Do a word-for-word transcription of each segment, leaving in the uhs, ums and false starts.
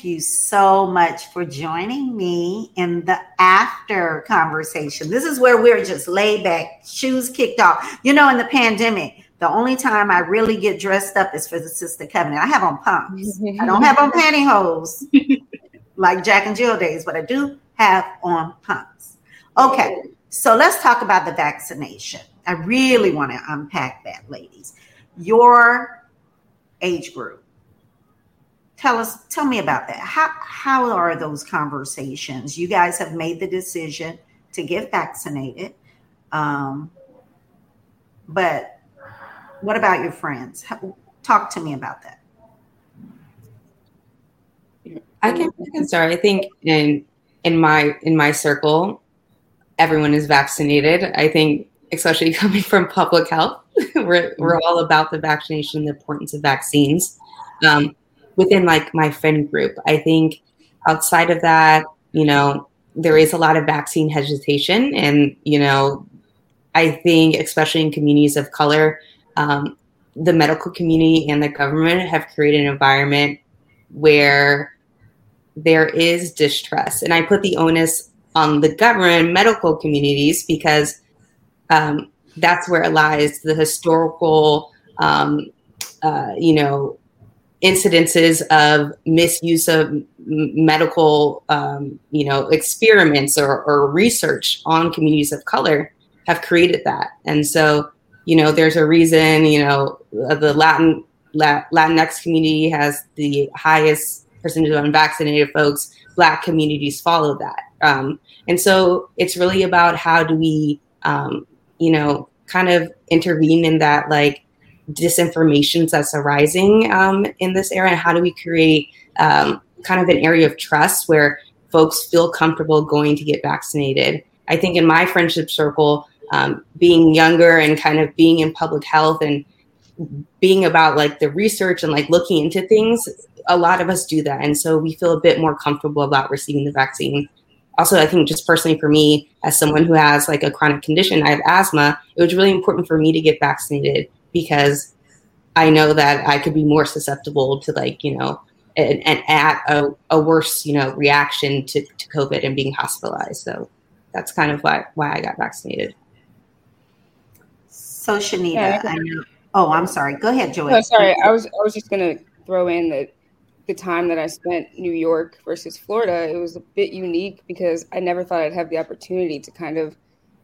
Thank you so much for joining me in the after conversation. This is where we're just laid back, shoes kicked off. You know, in the pandemic, the only time I really get dressed up is for the Sister Covenant. I have on pumps. I don't have on pantyhose like Jack and Jill days, but I do have on pumps. Okay, so let's talk about the vaccination. I really want to unpack that, ladies. Your age group. Tell us, tell me about that. How how are those conversations? You guys have made the decision to get vaccinated. Um, but what about your friends? How, talk to me about that. I can, I can start. I think in in my in my circle, everyone is vaccinated. I think, especially coming from public health, we're we're all about the vaccination, the importance of vaccines. Um, within like my friend group. I think outside of that, you know, there is a lot of vaccine hesitation. And, you know, I think especially in communities of color, um, the medical community and the government have created an environment where there is distrust. And I put the onus on the government medical communities because um, that's where it lies, the historical, um, uh, you know, incidences of misuse of medical, um, you know, experiments or, or research on communities of color have created that. And so, you know, there's a reason, you know, the Latin Latinx community has the highest percentage of unvaccinated folks. Black communities follow that. Um, and so it's really about how do we, um, you know, kind of intervene in that, like, disinformation that's arising um, in this era, and how do we create um, kind of an area of trust where folks feel comfortable going to get vaccinated? I think in my friendship circle, um, being younger and kind of being in public health and being about like the research and like looking into things, a lot of us do that. And so we feel a bit more comfortable about receiving the vaccine. Also, I think just personally for me, as someone who has like a chronic condition, I have asthma, it was really important for me to get vaccinated because I know that I could be more susceptible to like, you know, and, and at a, a worse, you know, reaction to, to COVID and being hospitalized. So that's kind of why, why I got vaccinated. So Shanita, yeah, I know. Oh, I'm sorry. Go ahead, Joy. No, sorry. I was, I was just going to throw in that the time that I spent in New York versus Florida, it was a bit unique because I never thought I'd have the opportunity to kind of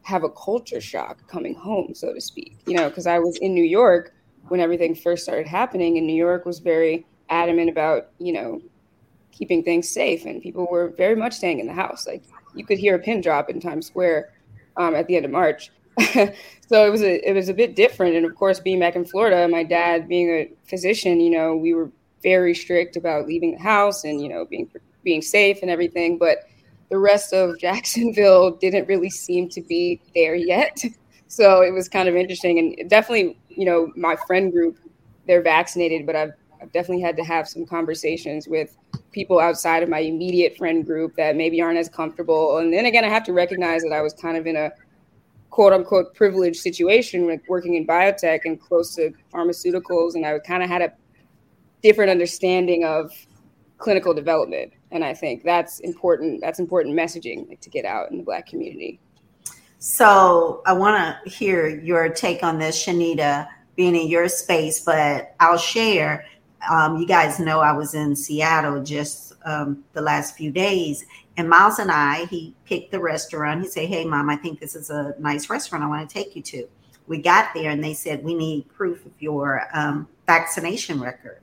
have a culture shock coming home, so to speak, you know, because I was in New York when everything first started happening, and New York was very adamant about, you know, keeping things safe, and people were very much staying in the house. Like, you could hear a pin drop in Times Square um, at the end of March. So it was a, it was a bit different. And of course, being back in Florida, my dad being a physician, you know, we were very strict about leaving the house and, you know, being, being safe and everything. But the rest of Jacksonville didn't really seem to be there yet. So it was kind of interesting. And definitely, you know, my friend group, they're vaccinated, but I've, I've definitely had to have some conversations with people outside of my immediate friend group that maybe aren't as comfortable. And then again, I have to recognize that I was kind of in a quote unquote privileged situation with working in biotech and close to pharmaceuticals. And I kind of had a different understanding of clinical development. And I think that's important. That's important messaging, like, to get out in the Black community. So I want to hear your take on this, Shanita, being in your space, but I'll share. Um, you guys know I was in Seattle just um, the last few days, and Miles and I, he picked the restaurant. He said, "Hey, Mom, I think this is a nice restaurant I want to take you to." We got there and they said, "We need proof of your um, vaccination record."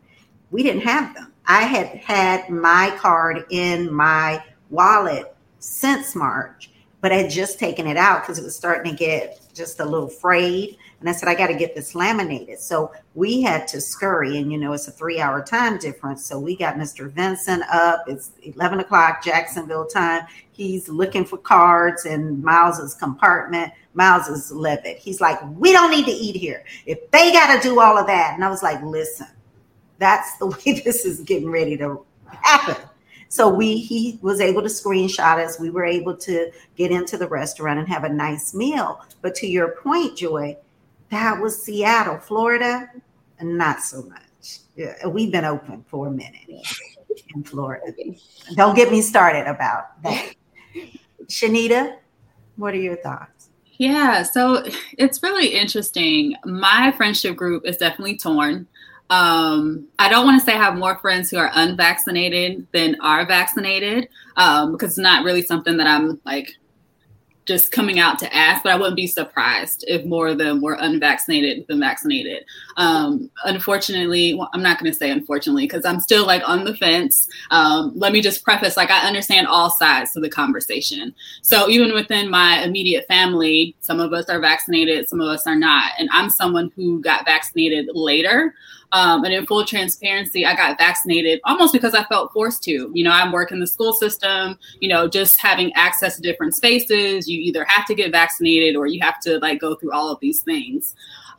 We didn't have them. I had had my card in my wallet since March, but I had just taken it out because it was starting to get just a little frayed. And I said, I got to get this laminated. So we had to scurry. And, you know, it's a three hour time difference. So we got Mister Vincent up. It's eleven o'clock Jacksonville time. He's looking for cards in Miles's compartment. Miles is livid. He's like, "We don't need to eat here if they got to do all of that." And I was like, listen, that's the way this is getting ready to happen. So we, he was able to screenshot us. We were able to get into the restaurant and have a nice meal. But to your point, Joy, that was Seattle. Florida, not so much. Yeah, we've been open for a minute. in Florida. Don't get me started about that. Shanita, what are your thoughts? Yeah, so it's really interesting. My friendship group is definitely torn. Um, I don't want to say I have more friends who are unvaccinated than are vaccinated, um, because it's not really something that I'm like just coming out to ask, but I wouldn't be surprised if more of them were unvaccinated than vaccinated. Um, unfortunately, well, I'm not going to say unfortunately, because I'm still like on the fence. Um, let me just preface, like I understand all sides to the conversation. So even within my immediate family, some of us are vaccinated, some of us are not. And I'm someone who got vaccinated later. Um, and in full transparency, I got vaccinated almost because I felt forced to. You know, I work in the school system, you know, just having access to different spaces. You either have to get vaccinated or you have to like go through all of these things.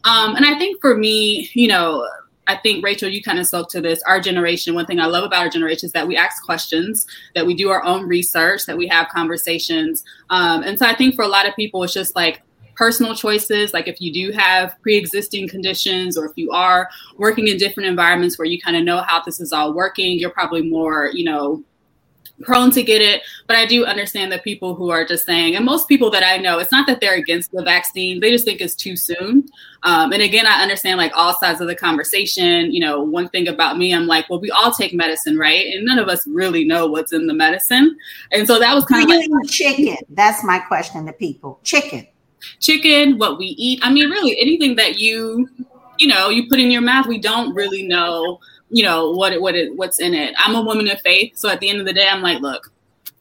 Um, and I think for me, you know, I think, Rachel, you kind of spoke to this. Our generation, one thing I love about our generation is that we ask questions, that we do our own research, that we have conversations. Um, and so I think for a lot of people, it's just like, personal choices, like if you do have pre-existing conditions or if you are working in different environments where you kind of know how this is all working, you're probably more, you know, prone to get it. But I do understand that people who are just saying, and most people that I know, it's not that they're against the vaccine. They just think it's too soon. Um, and again, I understand like all sides of the conversation. You know, one thing about me, I'm like, well, we all take medicine, right? And none of us really know what's in the medicine. And so that was kind of like chicken. That's my question to people. Chicken. Chicken, what we eat. I mean, really anything that you, you know, you put in your mouth, we don't really know, you know, what it, what it, what's in it. I'm a woman of faith. So at the end of the day, I'm like, look,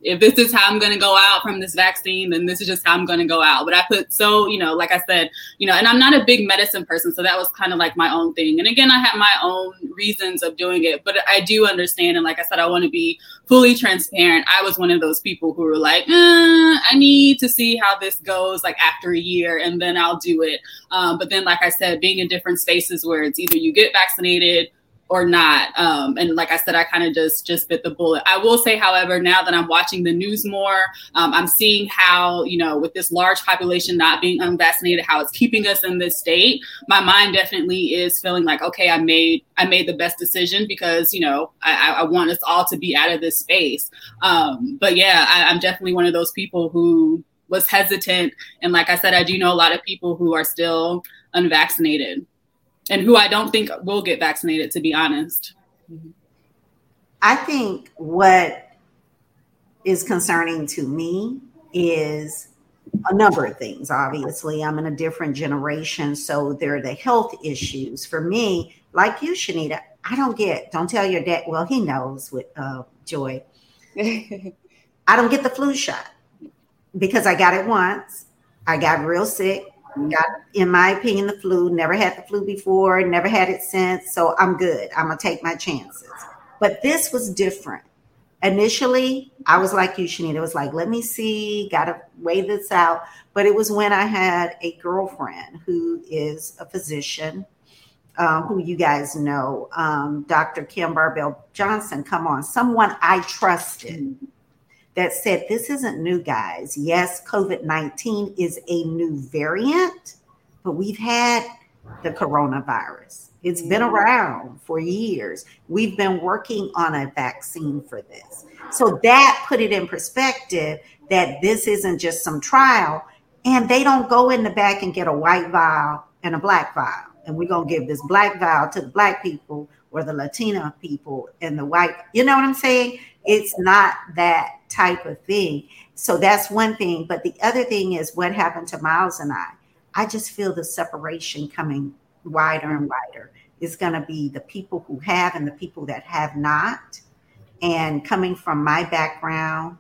if this is how I'm going to go out from this vaccine, then this is just how I'm going to go out. But I put so, you know, like I said, you know, and I'm not a big medicine person. So that was kind of like my own thing. And again, I have my own reasons of doing it, but I do understand. And like I said, I want to be fully transparent. I was one of those people who were like, eh, I need to see how this goes like after a year and then I'll do it. Um, but then, like I said, being in different spaces where it's either you get vaccinated or not. Um, and like I said, I kind of just just bit the bullet. I will say, however, now that I'm watching the news more, um, I'm seeing how, you know, with this large population not being unvaccinated, how it's keeping us in this state. My mind definitely is feeling like, okay, I made I made the best decision because, you know, I, I want us all to be out of this space. Um, but yeah, I, I'm definitely one of those people who was hesitant. And like I said, I do know a lot of people who are still unvaccinated. And who I don't think will get vaccinated, to be honest. I think what is concerning to me is a number of things. Obviously, I'm in a different generation, so there are the health issues. For me, like you, Shanita, I don't get, don't tell your dad, well, he knows with uh, Joy. I don't get the flu shot because I got it once. I got real sick. Got, in my opinion, the flu. Never had the flu before, never had it since. So I'm good. I'm going to take my chances. But this was different. Initially, I was like you, Shanita. It was like, let me see, got to weigh this out. But it was when I had a girlfriend who is a physician, um, who you guys know, um, Doctor Kim Barbell Johnson, come on, someone I trusted that said, this isn't new, guys. Yes, COVID nineteen is a new variant, but we've had the coronavirus. It's been around for years. We've been working on a vaccine for this. So that put it in perspective that this isn't just some trial, and they don't go in the back and get a white vial and a black vial. And we're going to give this black vial to the black people or the Latina people and the white, you know what I'm saying? It's not that type of thing. So that's one thing. But the other thing is what happened to Miles and I. I just feel the separation coming wider and wider. It's going to be the people who have and the people that have not. And coming from my background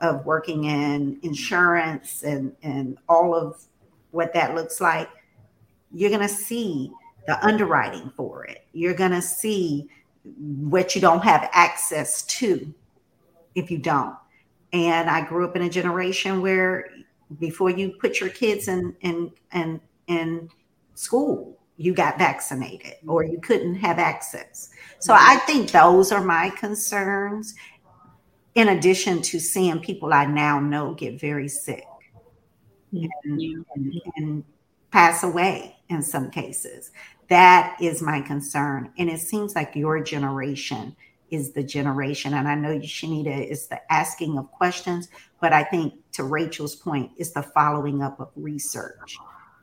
of working in insurance and, and all of what that looks like, you're going to see the underwriting for it. You're going to see what you don't have access to if you don't. And I grew up in a generation where before you put your kids in in in, in school, you got vaccinated or you couldn't have access. So I think those are my concerns, in addition to seeing people I now know get very sick and, and, and pass away in some cases. That is my concern. And it seems like your generation is the generation. And I know, Shanita, it's the asking of questions, but I think to Rachel's point, it's the following up of research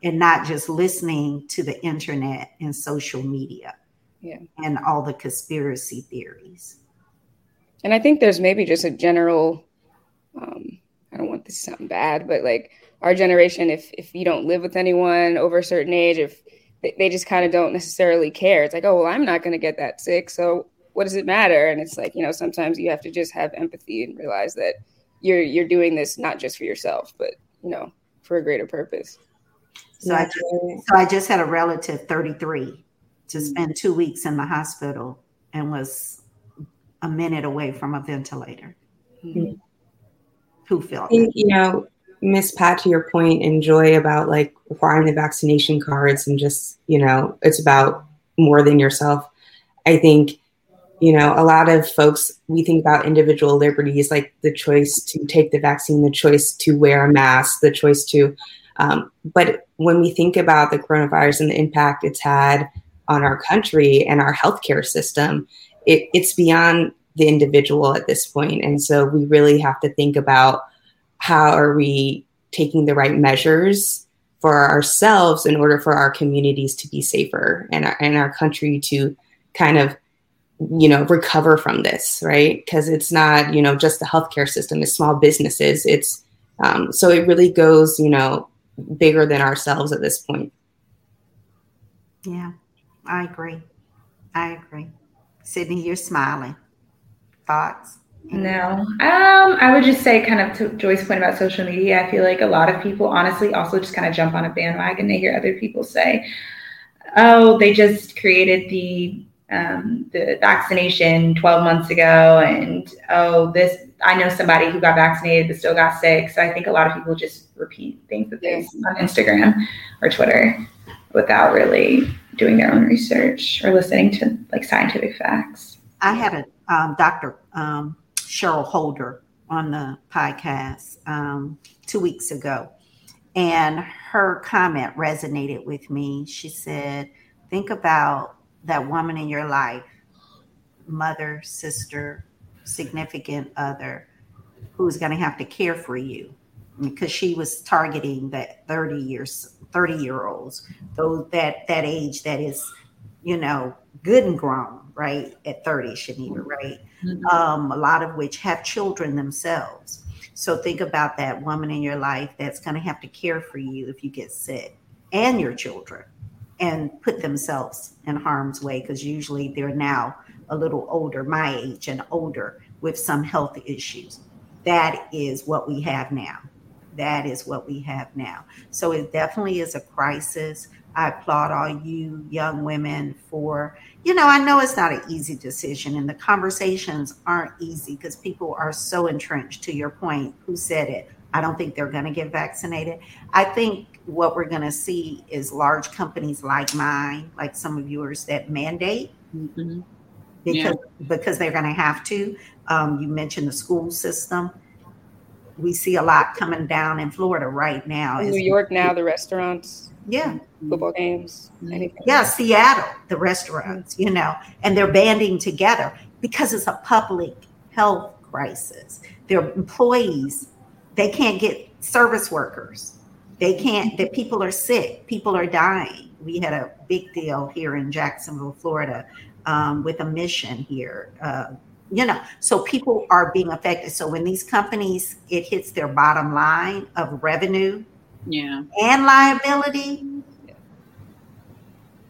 and not just listening to the internet and social media yeah. and all the conspiracy theories. And I think there's maybe just a general, um, I don't want this to sound bad, but like our generation, if if you don't live with anyone over a certain age, if they, they just kind of don't necessarily care. It's like, oh, well, I'm not going to get that sick, so what does it matter? And it's like, you know, sometimes you have to just have empathy and realize that you're you're doing this not just for yourself, but, you know, for a greater purpose. So, I just, so I just had a relative, thirty-three, to spend two weeks in the hospital and was a minute away from a ventilator. Mm-hmm. Who felt and, you know, Miss Pat, to your point and Joy about like requiring the vaccination cards and just, you know, it's about more than yourself. I think, you know, a lot of folks, we think about individual liberties, like the choice to take the vaccine, the choice to wear a mask, the choice to, um, but when we think about the coronavirus and the impact it's had on our country and our healthcare system, it, it's beyond the individual at this point. And so we really have to think about how are we taking the right measures for ourselves in order for our communities to be safer and our, and our country to kind of, you know, recover from this, right? Because it's not, you know, just the healthcare system, it's small businesses. It's um, so it really goes, you know, bigger than ourselves at this point. Yeah, I agree. I agree. Sydney, you're smiling. Thoughts? No, um, I would just say kind of to Joy's point about social media, I feel like a lot of people honestly also just kind of jump on a bandwagon. They hear other people say, oh, they just created the Um, the vaccination twelve months ago, and oh, this, I know somebody who got vaccinated but still got sick. So I think a lot of people just repeat things that they see on Instagram or Twitter without really doing their own research or listening to like scientific facts. I had a um, Doctor Um, Cheryl Holder on the podcast um, two weeks ago, and her comment resonated with me. She said, think about that woman in your life, mother, sister, significant other, who's going to have to care for you, because she was targeting that thirty years, thirty year olds, those that, that age that is, you know, good and grown, right? At thirty, Shanita, right? Mm-hmm. Um, a lot of which have children themselves. So think about that woman in your life that's going to have to care for you if you get sick, and your children, and put themselves in harm's way, because usually they're now a little older, my age and older, with some health issues. That is what we have now. That is what we have now. So it definitely is a crisis. I applaud all you young women for, you know, I know it's not an easy decision, and the conversations aren't easy because people are so entrenched, to your point, who said it. I don't think they're going to get vaccinated. I think what we're going to see is large companies like mine, like some of yours, that mandate mm-hmm. because, yeah. because they're going to have to. Um, you mentioned the school system. We see a lot coming down in Florida right now. In New York now, the restaurants. Yeah. Football games. Anything. Yeah, Seattle, the restaurants, you know, and they're banding together because it's a public health crisis. Their employees, they can't get service workers. They can't, that people are sick. People are dying. We had a big deal here in Jacksonville, Florida, um, with a mission here. Uh, you know, so people are being affected. So when these companies, it hits their bottom line of revenue yeah. and liability, yeah.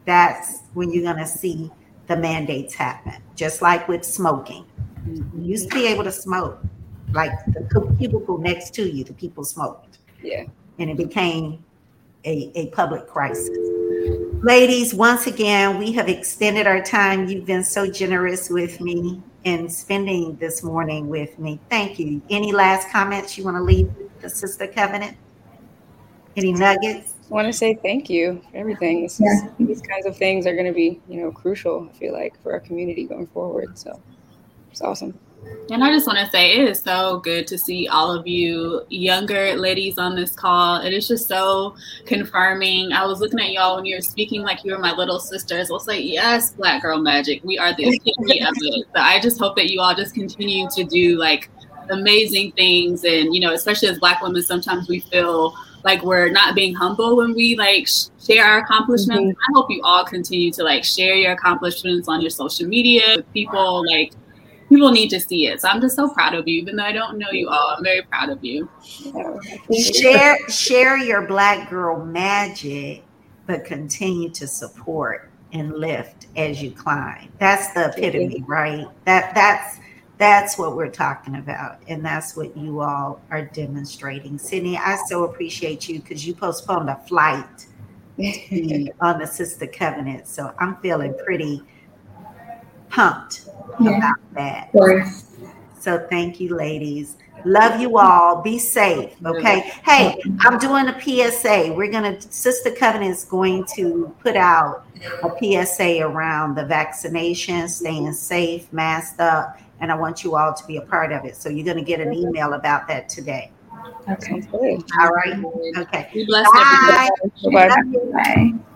that's when you're going to see the mandates happen. Just like with smoking. Mm-hmm. You used to be able to smoke. Like the cubicle next to you, the people smoked. Yeah. And it became a, a public crisis. Ladies, once again, we have extended our time. You've been so generous with me and spending this morning with me. Thank you. Any last comments you want to leave with the Sister Covenant? Any nuggets? I want to say thank you for everything. This is, yeah. These kinds of things are going to be, you know, crucial, I feel like, for our community going forward. So it's awesome. And I just want to say it is so good to see all of you younger ladies on this call. It is just so confirming. I was looking at y'all when you were speaking like you were my little sisters. We'll say, yes, Black Girl Magic. We are the epitome of it. So I just hope that you all just continue to do like amazing things. And, you know, especially as Black women, sometimes we feel like we're not being humble when we like share our accomplishments. Mm-hmm. I hope you all continue to like share your accomplishments on your social media with people. Like, people need to see it. So I'm just so proud of you. Even though I don't know you all, I'm very proud of you. Share share your Black Girl Magic, but continue to support and lift as you climb. That's the epitome, right? That that's that's what we're talking about. And that's what you all are demonstrating. Sydney, I so appreciate you because you postponed a flight to be on the Sister Covenant. So I'm feeling pretty pumped yeah. about that. Sure. So thank you, ladies. Love you all. Be safe. Okay. Hey, I'm doing a P S A. We're gonna Sister Covenant is going to put out a P S A around the vaccination, staying safe, masked up, and I want you all to be a part of it. So you're gonna get an email about that today. Okay. All right. Okay. Bye. Bye. Bye.